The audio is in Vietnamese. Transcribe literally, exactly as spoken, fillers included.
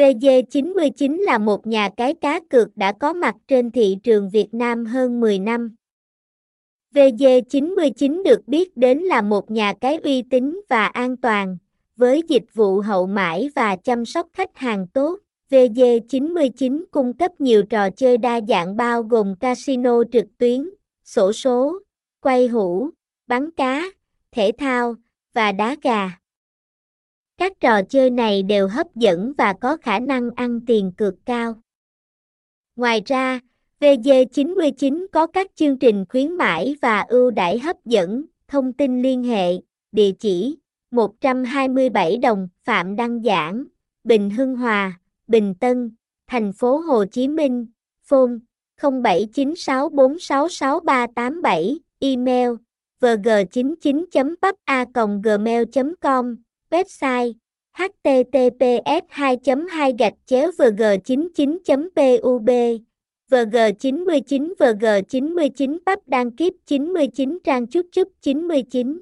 vê giê chín mươi chín là một nhà cái cá cược đã có mặt trên thị trường Việt Nam hơn mười năm. vê giê chín mươi chín được biết đến là một nhà cái uy tín và an toàn, với dịch vụ hậu mãi và chăm sóc khách hàng tốt. vê giê chín mươi chín cung cấp nhiều trò chơi đa dạng bao gồm casino trực tuyến, xổ số, quay hũ, bắn cá, thể thao và đá gà. Các trò chơi này đều hấp dẫn và có khả năng ăn tiền cược cao. Ngoài ra, vê giê chín mươi chín có các chương trình khuyến mãi và ưu đãi hấp dẫn. Thông tin liên hệ: địa chỉ một trăm hai mươi bảy Đồng Phạm Đăng Giảng, Bình Hưng Hòa, Bình Tân, Thành phố Hồ Chí Minh. Phone không bảy chín sáu bốn sáu sáu ba tám bảy, email vê giê chín mươi chín pub a còng gmail chấm com, website https hai chấm hai gạch chéo vê giê chín mươi chín pub. vê giê chín mươi chín vê giê chín mươi chín pub đăng ký chín mươi chín trang chúc chúc chín mươi chín.